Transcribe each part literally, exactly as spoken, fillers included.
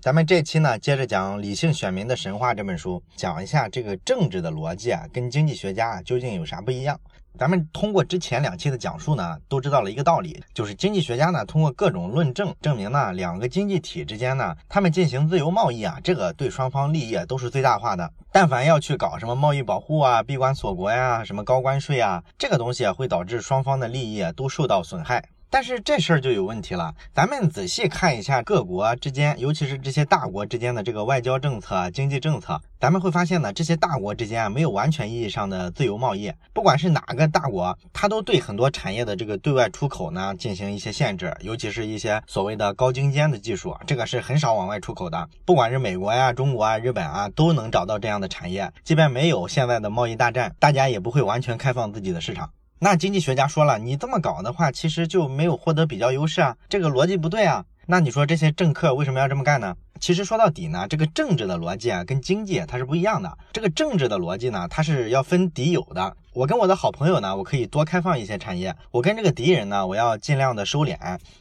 咱们这期呢接着讲《理性选民的神话》这本书，讲一下这个政治的逻辑啊跟经济学家啊究竟有啥不一样。咱们通过之前两期的讲述呢都知道了一个道理，就是经济学家呢通过各种论证证明呢两个经济体之间呢他们进行自由贸易啊，这个对双方利益都是最大化的。但凡要去搞什么贸易保护啊、闭关锁国呀、啊、什么高关税啊，这个东西会导致双方的利益都受到损害。但是这事儿就有问题了，咱们仔细看一下各国之间，尤其是这些大国之间的这个外交政策、经济政策，咱们会发现呢，这些大国之间啊没有完全意义上的自由贸易。不管是哪个大国，它都对很多产业的这个对外出口呢进行一些限制，尤其是一些所谓的高精尖的技术，这个是很少往外出口的。不管是美国呀、中国啊、日本啊，都能找到这样的产业。即便没有现在的贸易大战，大家也不会完全开放自己的市场。那经济学家说了，你这么搞的话，其实就没有获得比较优势啊，这个逻辑不对啊。那你说这些政客为什么要这么干呢？其实说到底呢，这个政治的逻辑啊跟经济它是不一样的。这个政治的逻辑呢，它是要分敌友的。我跟我的好朋友呢，我可以多开放一些产业，我跟这个敌人呢，我要尽量的收敛。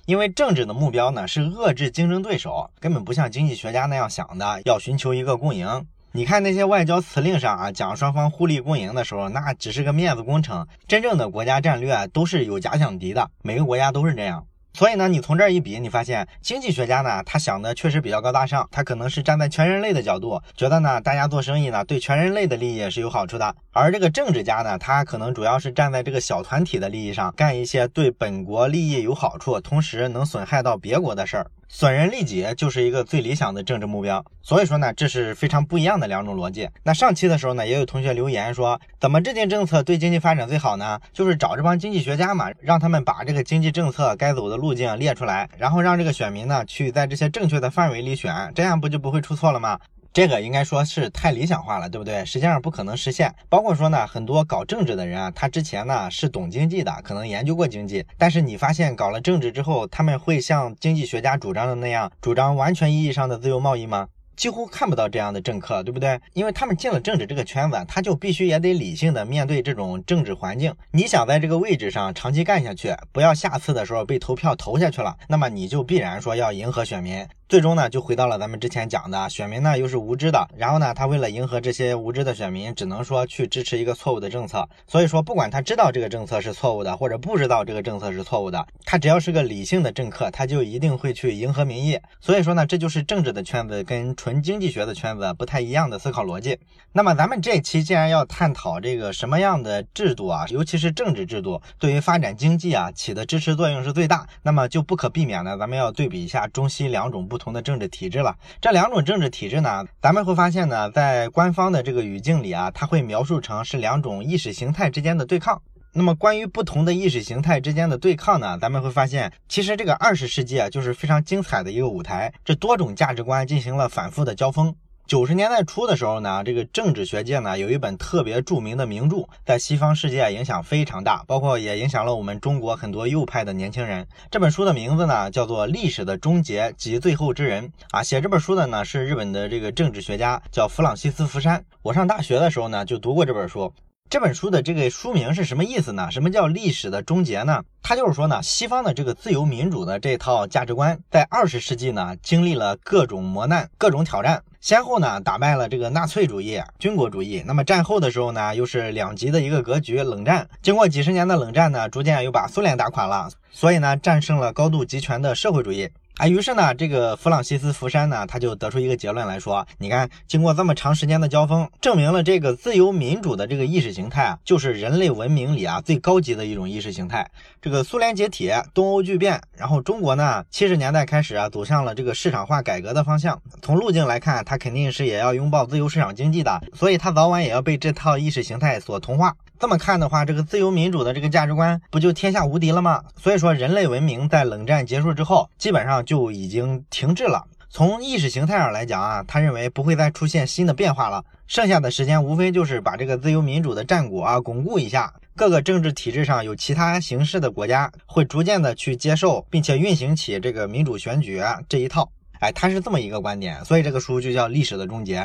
因为政治的目标呢是遏制竞争对手，根本不像经济学家那样想的要寻求一个共赢。你看那些外交辞令上啊讲双方互利共赢的时候，那只是个面子工程，真正的国家战略、啊、都是有假想敌的，每个国家都是这样。所以呢，你从这儿一比，你发现经济学家呢他想的确实比较高大上，他可能是站在全人类的角度，觉得呢大家做生意呢对全人类的利益是有好处的。而这个政治家呢，他可能主要是站在这个小团体的利益上，干一些对本国利益有好处同时能损害到别国的事儿。损人利己就是一个最理想的政治目标，所以说呢，这是非常不一样的两种逻辑。那上期的时候呢，也有同学留言说，怎么制定政策对经济发展最好呢？就是找这帮经济学家嘛，让他们把这个经济政策该走的路径列出来，然后让这个选民呢去在这些正确的范围里选，这样不就不会出错了吗？这个应该说是太理想化了，对不对？实际上不可能实现。包括说呢，很多搞政治的人啊，他之前呢是懂经济的，可能研究过经济，但是你发现搞了政治之后，他们会像经济学家主张的那样，主张完全意义上的自由贸易吗？几乎看不到这样的政客，对不对？因为他们进了政治这个圈子，他就必须也得理性的面对这种政治环境。你想在这个位置上长期干下去，不要下次的时候被投票投下去了，那么你就必然说要迎合选民。最终呢，就回到了咱们之前讲的，选民呢又是无知的，然后呢，他为了迎合这些无知的选民，只能说去支持一个错误的政策。所以说，不管他知道这个政策是错误的，或者不知道这个政策是错误的，他只要是个理性的政客，他就一定会去迎合民意。所以说呢，这就是政治的圈子跟纯经济学的圈子不太一样的思考逻辑。那么咱们这期既然要探讨这个什么样的制度啊，尤其是政治制度对于发展经济啊起的支持作用是最大，那么就不可避免的咱们要对比一下中西两种不不同的政治体制了。这两种政治体制呢，咱们会发现呢，在官方的这个语境里啊，它会描述成是两种意识形态之间的对抗。那么关于不同的意识形态之间的对抗呢，咱们会发现其实这个二十世纪啊，就是非常精彩的一个舞台，这多种价值观进行了反复的交锋。九十年代初的时候呢，这个政治学界呢有一本特别著名的名著，在西方世界影响非常大，包括也影响了我们中国很多右派的年轻人。这本书的名字呢叫做《历史的终结及最后之人》啊，写这本书的呢是日本的这个政治学家叫弗朗西斯·福山。我上大学的时候呢就读过这本书。这本书的这个书名是什么意思呢？什么叫历史的终结呢？它就是说呢，西方的这个自由民主的这套价值观，在二十世纪呢，经历了各种磨难、各种挑战，先后呢打败了这个纳粹主义、军国主义。那么战后的时候呢，又是两极的一个格局，冷战。经过几十年的冷战呢，逐渐又把苏联打垮了，所以呢，战胜了高度集权的社会主义。啊，于是呢，这个弗朗西斯·福山呢，他就得出一个结论来说，你看，经过这么长时间的交锋，证明了这个自由民主的这个意识形态啊，就是人类文明里啊最高级的一种意识形态。这个苏联解体，东欧巨变，然后中国呢，七十年代开始啊，走向了这个市场化改革的方向。从路径来看，它肯定是也要拥抱自由市场经济的，所以它早晚也要被这套意识形态所同化。这么看的话，这个自由民主的这个价值观不就天下无敌了吗？所以说，人类文明在冷战结束之后，基本上就已经停滞了。从意识形态上来讲啊，他认为不会再出现新的变化了。剩下的时间无非就是把这个自由民主的战果啊巩固一下。各个政治体制上有其他形式的国家会逐渐的去接受，并且运行起这个民主选举这一套。哎，他是这么一个观点，所以这个书就叫《历史的终结》。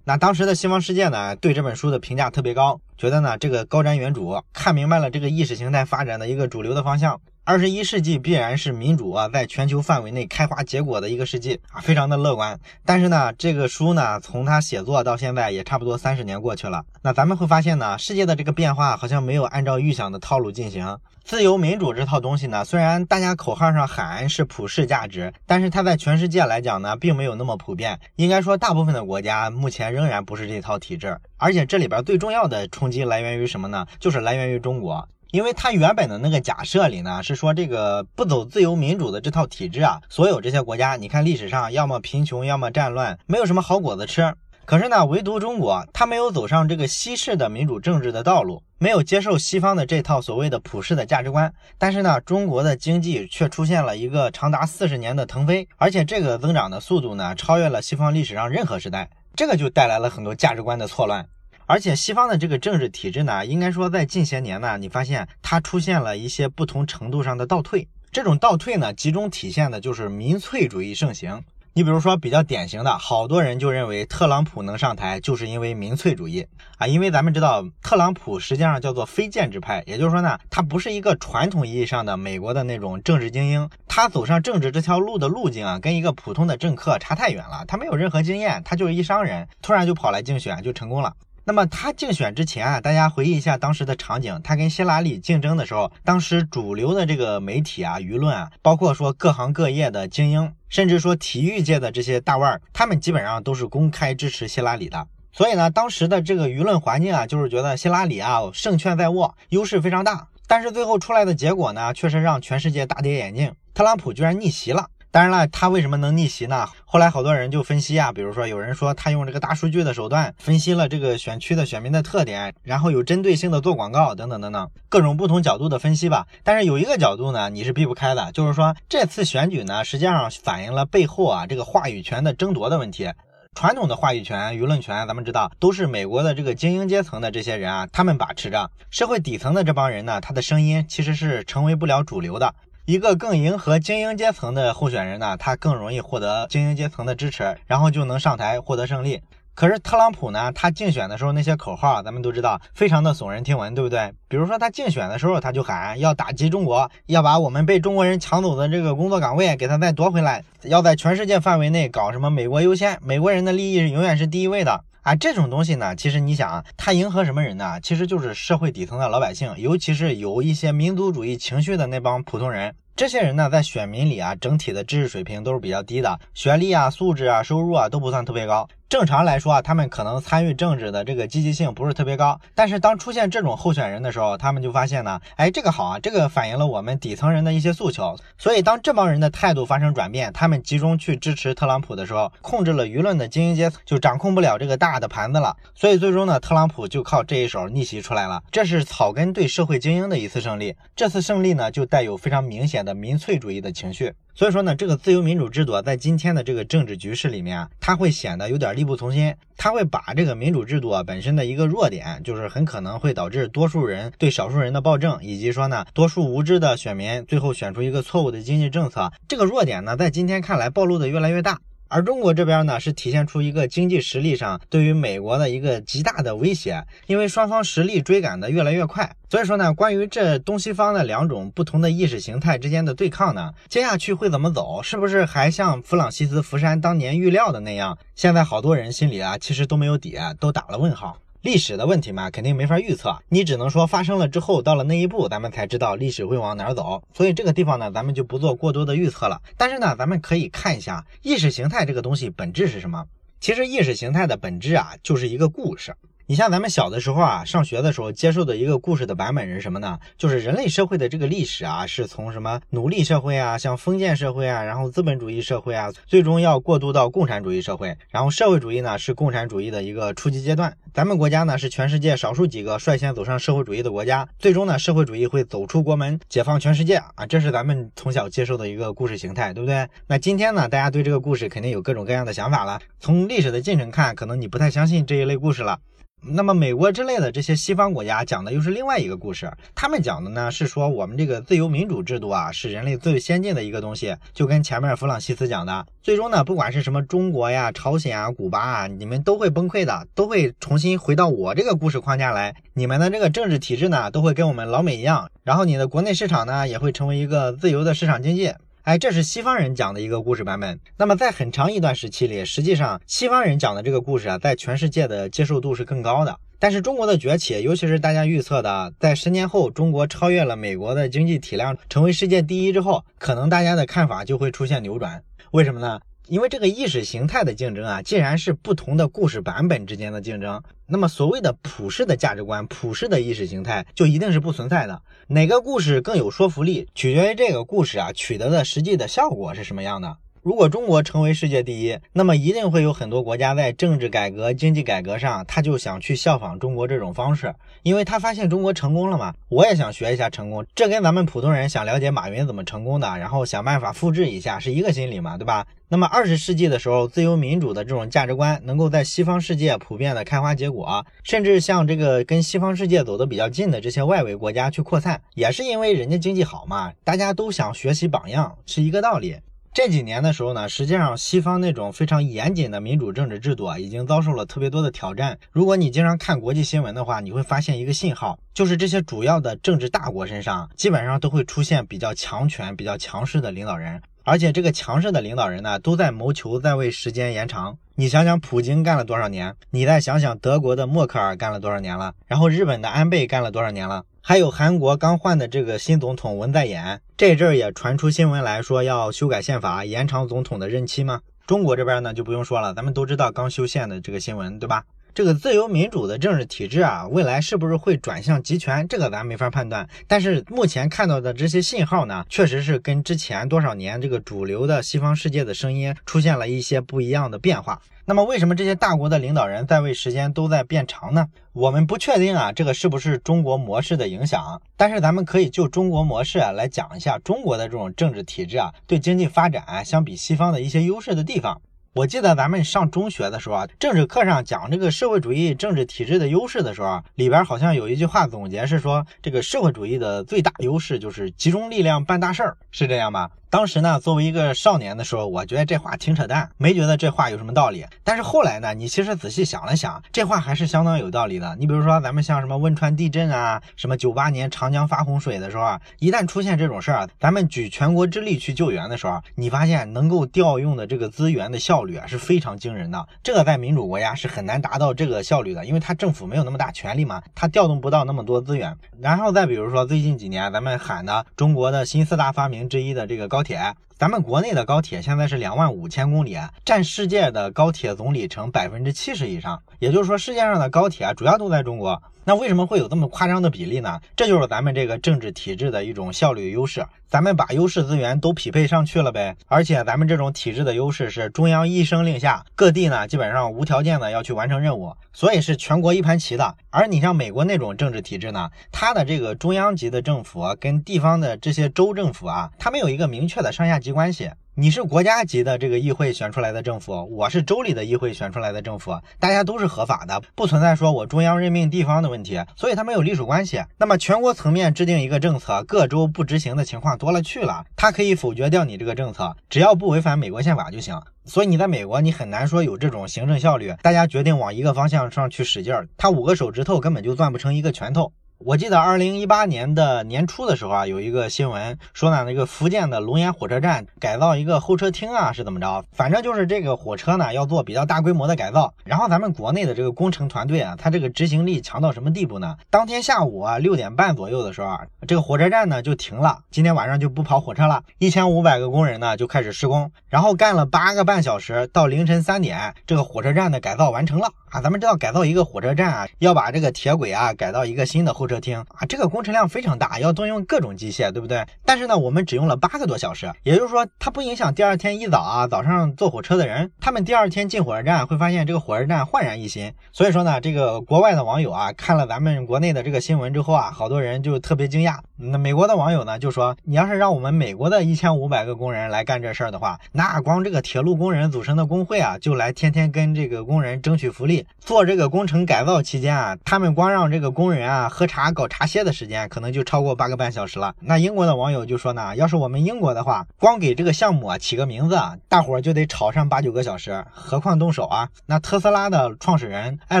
那当时的西方世界呢，对这本书的评价特别高，觉得呢这个高瞻远瞩，看明白了这个意识形态发展的一个主流的方向。二十一世纪必然是民主啊在全球范围内开花结果的一个世纪啊，非常的乐观。但是呢，这个书呢，从它写作到现在也差不多三十年过去了。那咱们会发现呢，世界的这个变化好像没有按照预想的套路进行。自由民主这套东西呢，虽然大家口号上喊是普世价值，但是它在全世界来讲呢，并没有那么普遍。应该说，大部分的国家目前仍然不是这套体制。而且这里边最重要的冲击来源于什么呢？就是来源于中国。因为他原本的那个假设里呢，是说这个不走自由民主的这套体制啊，所有这些国家，你看历史上要么贫穷，要么战乱，没有什么好果子吃。可是呢，唯独中国，他没有走上这个西式的民主政治的道路，没有接受西方的这套所谓的普世的价值观。但是呢，中国的经济却出现了一个长达四十年的腾飞，而且这个增长的速度呢，超越了西方历史上任何时代，这个就带来了很多价值观的错乱。而且西方的这个政治体制呢，应该说在近些年呢，你发现它出现了一些不同程度上的倒退。这种倒退呢，集中体现的就是民粹主义盛行。你比如说比较典型的，好多人就认为特朗普能上台就是因为民粹主义啊，因为咱们知道特朗普实际上叫做非建制派，也就是说呢，他不是一个传统意义上的美国的那种政治精英，他走上政治这条路的路径啊，跟一个普通的政客差太远了，他没有任何经验，他就是一商人，突然就跑来竞选就成功了。那么他竞选之前啊，大家回忆一下当时的场景，他跟希拉里竞争的时候，当时主流的这个媒体啊、舆论啊，包括说各行各业的精英，甚至说体育界的这些大腕儿，他们基本上都是公开支持希拉里的。所以呢，当时的这个舆论环境啊，就是觉得希拉里啊胜券在握，优势非常大。但是最后出来的结果呢，确实让全世界大跌眼镜，特朗普居然逆袭了。当然了，他为什么能逆袭呢？后来好多人就分析啊，比如说有人说他用这个大数据的手段分析了这个选区的选民的特点，然后有针对性的做广告等等等等，各种不同角度的分析吧。但是有一个角度呢，你是避不开的，就是说这次选举呢，实际上反映了背后啊这个话语权的争夺的问题。传统的话语权、舆论权，咱们知道都是美国的这个精英阶层的这些人啊，他们把持着。社会底层的这帮人呢，他的声音其实是成为不了主流的。一个更迎合精英阶层的候选人呢，他更容易获得精英阶层的支持，然后就能上台获得胜利。可是特朗普呢，他竞选的时候那些口号咱们都知道非常的耸人听闻，对不对？比如说他竞选的时候他就喊要打击中国，要把我们被中国人抢走的这个工作岗位给他再夺回来，要在全世界范围内搞什么美国优先，美国人的利益永远是第一位的啊，这种东西呢，其实你想，它迎合什么人呢？其实就是社会底层的老百姓，尤其是有一些民族主义情绪的那帮普通人。这些人呢，在选民里啊，整体的知识水平都是比较低的，学历啊、素质啊、收入啊都不算特别高。正常来说啊，他们可能参与政治的这个积极性不是特别高。但是当出现这种候选人的时候，他们就发现呢，哎，这个好啊，这个反映了我们底层人的一些诉求。所以当这帮人的态度发生转变，他们集中去支持特朗普的时候，控制了舆论的精英阶层就掌控不了这个大的盘子了。所以最终呢，特朗普就靠这一手逆袭出来了。这是草根对社会精英的一次胜利。这次胜利呢，就带有非常明显的民粹主义的情绪。所以说呢，这个自由民主制度在今天的这个政治局势里面啊，它会显得有点力不从心，它会把这个民主制度啊本身的一个弱点，就是很可能会导致多数人对少数人的暴政，以及说呢，多数无知的选民最后选出一个错误的经济政策。这个弱点呢，在今天看来暴露的越来越大。而中国这边呢，是体现出一个经济实力上对于美国的一个极大的威胁，因为双方实力追赶的越来越快。所以说呢，关于这东西方的两种不同的意识形态之间的对抗呢，接下去会怎么走？是不是还像弗朗西斯·福山当年预料的那样？现在好多人心里啊，其实都没有底，都打了问号。历史的问题嘛，肯定没法预测，你只能说发生了之后，到了那一步，咱们才知道历史会往哪儿走。所以这个地方呢，咱们就不做过多的预测了。但是呢，咱们可以看一下意识形态这个东西本质是什么。其实意识形态的本质啊，就是一个故事。你像咱们小的时候啊，上学的时候接受的一个故事的版本是什么呢？就是人类社会的这个历史啊，是从什么奴隶社会啊，像封建社会啊，然后资本主义社会啊，最终要过渡到共产主义社会。然后社会主义呢，是共产主义的一个初级阶段。咱们国家呢，是全世界少数几个率先走上社会主义的国家。最终呢，社会主义会走出国门，解放全世界啊，这是咱们从小接受的一个故事形态，对不对？那今天呢，大家对这个故事肯定有各种各样的想法了。从历史的进程看，可能你不太相信这一类故事了。那么美国之类的这些西方国家讲的又是另外一个故事，他们讲的呢是说我们这个自由民主制度啊是人类最先进的一个东西，就跟前面弗朗西斯讲的，最终呢不管是什么中国呀、朝鲜啊、古巴啊，你们都会崩溃的，都会重新回到我这个故事框架来，你们的这个政治体制呢都会跟我们老美一样，然后你的国内市场呢也会成为一个自由的市场经济。哎，这是西方人讲的一个故事版本。那么在很长一段时期里，实际上西方人讲的这个故事啊，在全世界的接受度是更高的。但是中国的崛起，尤其是大家预测的，在十年后中国超越了美国的经济体量，成为世界第一之后，可能大家的看法就会出现扭转。为什么呢？因为这个意识形态的竞争啊，既然是不同的故事版本之间的竞争，那么所谓的普世的价值观、普世的意识形态就一定是不存在的。哪个故事更有说服力，取决于这个故事啊取得的实际的效果是什么样的。如果中国成为世界第一，那么一定会有很多国家在政治改革、经济改革上，他就想去效仿中国这种方式，因为他发现中国成功了嘛，我也想学一下成功。这跟咱们普通人想了解马云怎么成功的，然后想办法复制一下是一个心理嘛，对吧？那么二十世纪的时候，自由民主的这种价值观能够在西方世界普遍的开花结果，甚至像这个跟西方世界走得比较近的这些外围国家去扩散，也是因为人家经济好嘛，大家都想学习榜样，是一个道理。这几年的时候呢，实际上西方那种非常严谨的民主政治制度啊，已经遭受了特别多的挑战。如果你经常看国际新闻的话，你会发现一个信号，就是这些主要的政治大国身上，基本上都会出现比较强权、比较强势的领导人，而且这个强势的领导人呢，都在谋求在位时间延长。你想想普京干了多少年，你再想想德国的默克尔干了多少年了，然后日本的安倍干了多少年了。还有韩国刚换的这个新总统文在寅，这阵儿也传出新闻来说要修改宪法，延长总统的任期吗？中国这边呢就不用说了，咱们都知道刚修宪的这个新闻，对吧？这个自由民主的政治体制啊，未来是不是会转向集权，这个咱没法判断，但是目前看到的这些信号呢，确实是跟之前多少年这个主流的西方世界的声音出现了一些不一样的变化。那么为什么这些大国的领导人在位时间都在变长呢？我们不确定啊，这个是不是中国模式的影响，但是咱们可以就中国模式啊来讲一下中国的这种政治体制啊对经济发展啊相比西方的一些优势的地方。我记得咱们上中学的时候啊，政治课上讲这个社会主义政治体制的优势的时候啊，里边好像有一句话总结是说，这个社会主义的最大优势就是集中力量办大事儿，是这样吧？当时呢，作为一个少年的时候，我觉得这话挺扯淡，没觉得这话有什么道理。但是后来呢，你其实仔细想了想，这话还是相当有道理的。你比如说，咱们像什么汶川地震啊，什么九八年长江发洪水的时候啊，一旦出现这种事儿，咱们举全国之力去救援的时候，你发现能够调用的这个资源的效率啊是非常惊人的。这个在民主国家是很难达到这个效率的，因为它政府没有那么大权力嘛，它调动不到那么多资源。然后再比如说，最近几年咱们喊的中国的新四大发明之一的这个高高铁，咱们国内的高铁现在是两万五千公里，占世界的高铁总里程百分之七十以上。也就是说，世界上的高铁主要都在中国。那为什么会有这么夸张的比例呢？这就是咱们这个政治体制的一种效率优势，咱们把优势资源都匹配上去了呗。而且咱们这种体制的优势是中央一声令下，各地呢基本上无条件的要去完成任务，所以是全国一盘棋的。而你像美国那种政治体制呢，它的这个中央级的政府啊，跟地方的这些州政府啊，它没有一个明确的上下级关系。你是国家级的这个议会选出来的政府，我是州里的议会选出来的政府，大家都是合法的，不存在说我中央任命地方的问题，所以它没有隶属关系。那么全国层面制定一个政策，各州不执行的情况多了去了，它可以否决掉你这个政策，只要不违反美国宪法就行。所以你在美国，你很难说有这种行政效率，大家决定往一个方向上去使劲儿，它五个手指头根本就攥不成一个拳头。我记得二零一八年的年初的时候啊，有一个新闻说呢，那个福建的龙岩火车站改造一个候车厅啊，是怎么着？反正就是这个火车呢要做比较大规模的改造。然后咱们国内的这个工程团队啊，它这个执行力强到什么地步呢？当天下午啊六点半左右的时候啊，这个火车站呢就停了，今天晚上就不跑火车了。一千五百个工人呢就开始施工，然后干了八个半小时，到凌晨三点，这个火车站的改造完成了啊。咱们知道改造一个火车站啊，要把这个铁轨啊改到一个新的候车。车厅啊，这个工程量非常大，要动用各种机械，对不对？但是呢，我们只用了八个多小时，也就是说，它不影响第二天一早啊，早上坐火车的人，他们第二天进火车站会发现这个火车站焕然一新。所以说呢，这个国外的网友啊，看了咱们国内的这个新闻之后啊，好多人就特别惊讶。那美国的网友呢，就说你要是让我们美国的一千五百个工人来干这事儿的话，那光这个铁路工人组成的工会啊，就来天天跟这个工人争取福利，例，做这个工程改造期间啊，他们光让这个工人啊喝茶搞茶歇的时间可能就超过八个半小时了。那英国的网友就说呢，要是我们英国的话，光给这个项目啊起个名字啊，大伙儿就得吵上八九个小时，何况动手啊。那特斯拉的创始人埃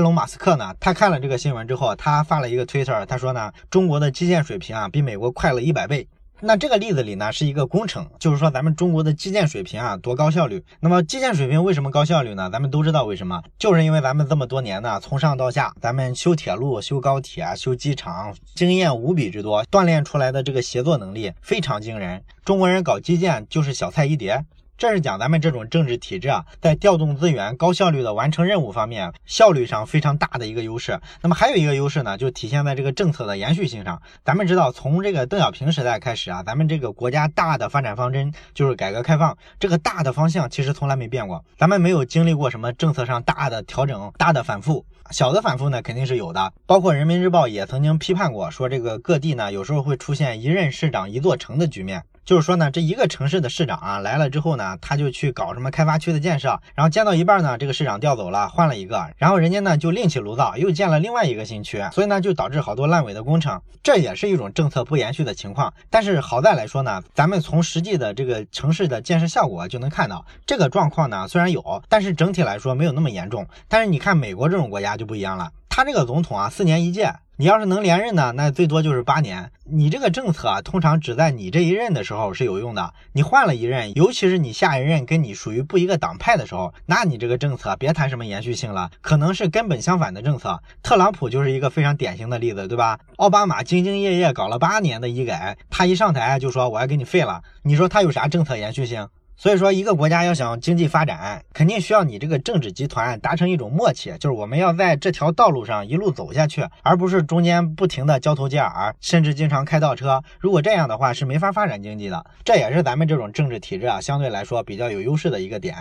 隆·马斯克呢，他看了这个新闻之后，他发了一个推特，他说呢，中国的基建水平啊比美国快了一百倍。那这个例子里呢，是一个工程，就是说咱们中国的基建水平啊多高效率。那么基建水平为什么高效率呢？咱们都知道为什么，就是因为咱们这么多年呢，从上到下，咱们修铁路、修高铁、修机场，经验无比之多，锻炼出来的这个协作能力非常惊人。中国人搞基建就是小菜一碟。这是讲咱们这种政治体制啊，在调动资源、高效率的完成任务方面，效率上非常大的一个优势。那么还有一个优势呢，就体现在这个政策的延续性上。咱们知道，从这个邓小平时代开始啊，咱们这个国家大的发展方针就是改革开放，这个大的方向其实从来没变过。咱们没有经历过什么政策上大的调整、大的反复。小的反复呢肯定是有的，包括人民日报也曾经批判过，说这个各地呢有时候会出现一任市长一座城的局面。就是说呢，这一个城市的市长啊来了之后呢，他就去搞什么开发区的建设，然后建到一半呢，这个市长调走了，换了一个，然后人家呢就另起炉灶，又建了另外一个新区，所以呢就导致好多烂尾的工程，这也是一种政策不延续的情况。但是好在来说呢，咱们从实际的这个城市的建设效果就能看到，这个状况呢虽然有，但是整体来说没有那么严重。但是你看美国这种国家就不一样了，他这个总统啊四年一届，你要是能连任呢，那最多就是八年。你这个政策啊，通常只在你这一任的时候是有用的，你换了一任，尤其是你下一任跟你属于不一个党派的时候，那你这个政策别谈什么延续性了，可能是根本相反的政策。特朗普就是一个非常典型的例子，对吧？奥巴马兢兢业业搞了八年的医改，他一上台就说我要给你废了，你说他有啥政策延续性？所以说一个国家要想经济发展，肯定需要你这个政治集团达成一种默契，就是我们要在这条道路上一路走下去，而不是中间不停的交头接耳，甚至经常开倒车。如果这样的话是没法发展经济的，这也是咱们这种政治体制啊相对来说比较有优势的一个点。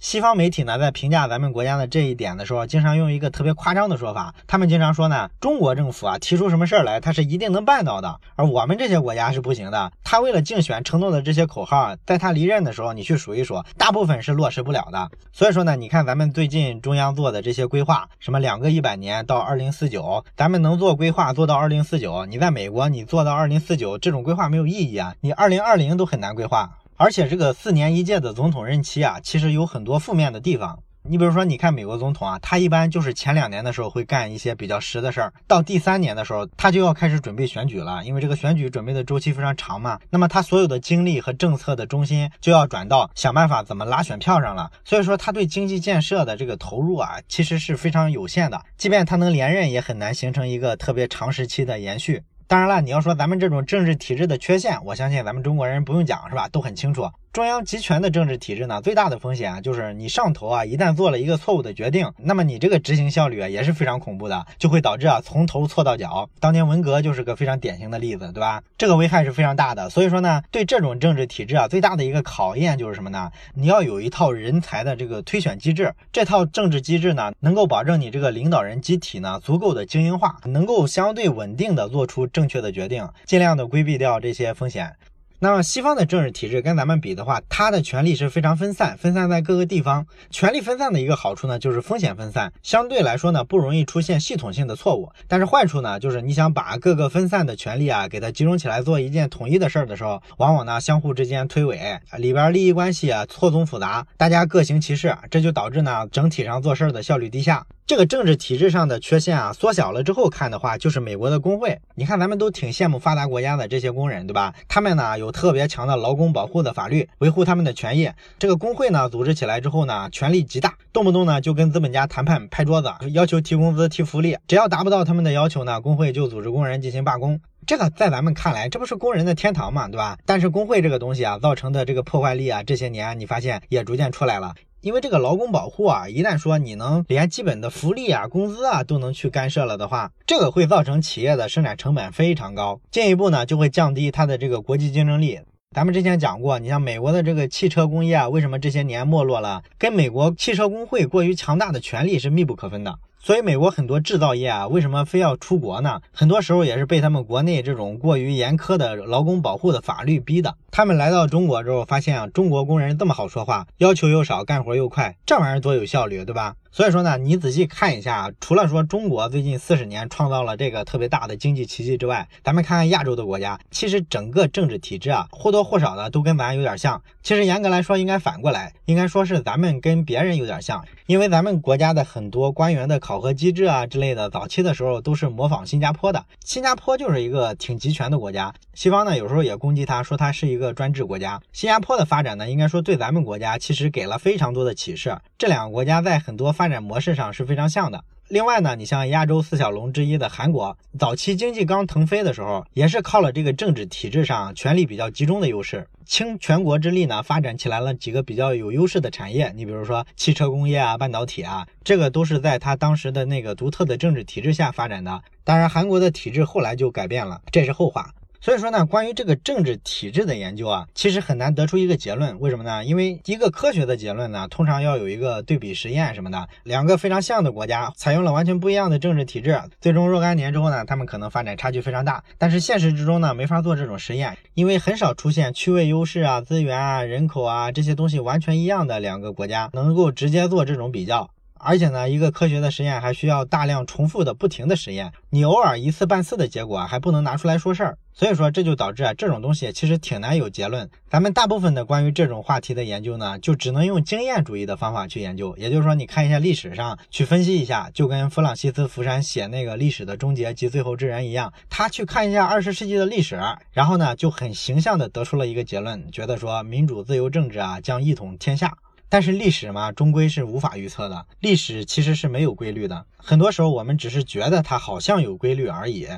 西方媒体呢在评价咱们国家的这一点的时候，经常用一个特别夸张的说法，他们经常说呢，中国政府啊提出什么事儿来他是一定能办到的，而我们这些国家是不行的。他为了竞选承诺的这些口号，在他离任的时候你去数一数，大部分是落实不了的。所以说呢，你看咱们最近中央做的这些规划，什么两个一百年到二零四九，咱们能做规划做到二零四九，你在美国你做到二零四九这种规划没有意义啊，你二零二零都很难规划。而且这个四年一届的总统任期啊，其实有很多负面的地方。你比如说，你看美国总统啊，他一般就是前两年的时候会干一些比较实的事儿，到第三年的时候他就要开始准备选举了，因为这个选举准备的周期非常长嘛，那么他所有的精力和政策的中心就要转到想办法怎么拉选票上了。所以说他对经济建设的这个投入啊，其实是非常有限的，即便他能连任也很难形成一个特别长时期的延续。当然了，你要说咱们这种政治体制的缺陷，我相信咱们中国人不用讲，是吧？都很清楚。中央集权的政治体制呢，最大的风险啊，就是你上头啊，一旦做了一个错误的决定，那么你这个执行效率啊也是非常恐怖的，就会导致啊从头错到脚。当年文革就是个非常典型的例子，对吧？这个危害是非常大的。所以说呢，对这种政治体制啊，最大的一个考验就是什么呢？你要有一套人才的这个推选机制，这套政治机制呢，能够保证你这个领导人集体呢足够的精英化，能够相对稳定的做出正确的决定，尽量的规避掉这些风险。那么西方的政治体制跟咱们比的话，它的权力是非常分散，分散在各个地方。权力分散的一个好处呢，就是风险分散，相对来说呢不容易出现系统性的错误。但是坏处呢，就是你想把各个分散的权力啊给它集中起来做一件统一的事儿的时候，往往呢相互之间推诿，里边利益关系啊错综复杂，大家各行其事，这就导致呢整体上做事儿的效率低下。这个政治体制上的缺陷啊，缩小了之后看的话，就是美国的工会。你看咱们都挺羡慕发达国家的这些工人，对吧？他们呢有特别强的劳工保护的法律，维护他们的权益。这个工会呢组织起来之后呢，权力极大，动不动呢就跟资本家谈判拍桌子，要求提工资提福利，只要达不到他们的要求呢，工会就组织工人进行罢工。这个在咱们看来，这不是工人的天堂嘛，对吧？但是工会这个东西啊，造成的这个破坏力啊，这些年你发现也逐渐出来了。因为这个劳工保护啊，一旦说你能连基本的福利啊、工资啊都能去干涉了的话，这个会造成企业的生产成本非常高，进一步呢就会降低它的这个国际竞争力。咱们之前讲过，你像美国的这个汽车工业啊，为什么这些年没落了？跟美国汽车工会过于强大的权力是密不可分的。所以美国很多制造业啊，为什么非要出国呢？很多时候也是被他们国内这种过于严苛的劳工保护的法律逼的。他们来到中国之后发现啊，中国工人这么好说话，要求又少，干活又快，这玩意儿多有效率，对吧？所以说呢，你仔细看一下，除了说中国最近四十年创造了这个特别大的经济奇迹之外，咱们看看亚洲的国家，其实整个政治体制啊，或多或少的都跟咱有点像。其实严格来说，应该反过来，应该说是咱们跟别人有点像，因为咱们国家的很多官员的考核机制啊之类的，早期的时候都是模仿新加坡的。新加坡就是一个挺集权的国家，西方呢有时候也攻击它，说它是一个专制国家。新加坡的发展呢，应该说对咱们国家其实给了非常多的启示。这两个国家在很多发发展模式上是非常像的。另外呢，你像亚洲四小龙之一的韩国，早期经济刚腾飞的时候，也是靠了这个政治体制上权力比较集中的优势，倾全国之力呢，发展起来了几个比较有优势的产业，你比如说汽车工业啊、半导体啊，这个都是在他当时的那个独特的政治体制下发展的。当然，韩国的体制后来就改变了，这是后话。所以说呢，关于这个政治体制的研究啊，其实很难得出一个结论。为什么呢？因为一个科学的结论呢，通常要有一个对比实验什么的。两个非常像的国家采用了完全不一样的政治体制，最终若干年之后呢，他们可能发展差距非常大。但是现实之中呢，没法做这种实验，因为很少出现区位优势啊、资源啊、人口啊这些东西完全一样的两个国家能够直接做这种比较。而且呢，一个科学的实验还需要大量重复的不停的实验，你偶尔一次半次的结果啊，还不能拿出来说事儿。所以说这就导致啊，这种东西其实挺难有结论。咱们大部分的关于这种话题的研究呢，就只能用经验主义的方法去研究，也就是说你看一下历史上去分析一下，就跟弗朗西斯·福山写那个历史的终结及最后之人一样，他去看一下二十世纪的历史，然后呢就很形象的得出了一个结论，觉得说民主自由政治啊将一统天下。但是历史嘛，终归是无法预测的，历史其实是没有规律的，很多时候我们只是觉得它好像有规律而已。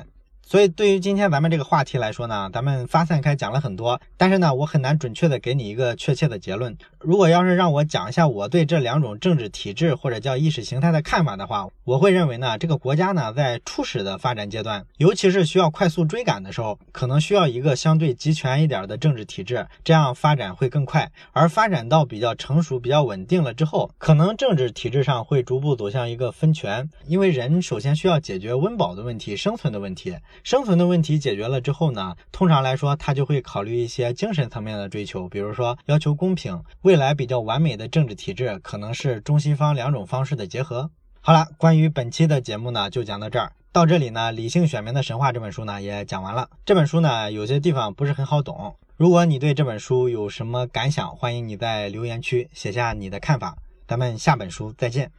所以对于今天咱们这个话题来说呢，咱们发散开讲了很多，但是呢，我很难准确的给你一个确切的结论。如果要是让我讲一下我对这两种政治体制或者叫意识形态的看法的话，我会认为呢，这个国家呢在初始的发展阶段，尤其是需要快速追赶的时候，可能需要一个相对集权一点的政治体制，这样发展会更快。而发展到比较成熟、比较稳定了之后，可能政治体制上会逐步走向一个分权，因为人首先需要解决温饱的问题、生存的问题。生存的问题解决了之后呢，通常来说他就会考虑一些精神层面的追求，比如说要求公平。未来比较完美的政治体制可能是中西方两种方式的结合。好了，关于本期的节目呢就讲到这儿。到这里呢，理性选民的神话这本书呢也讲完了。这本书呢有些地方不是很好懂，如果你对这本书有什么感想，欢迎你在留言区写下你的看法。咱们下本书再见。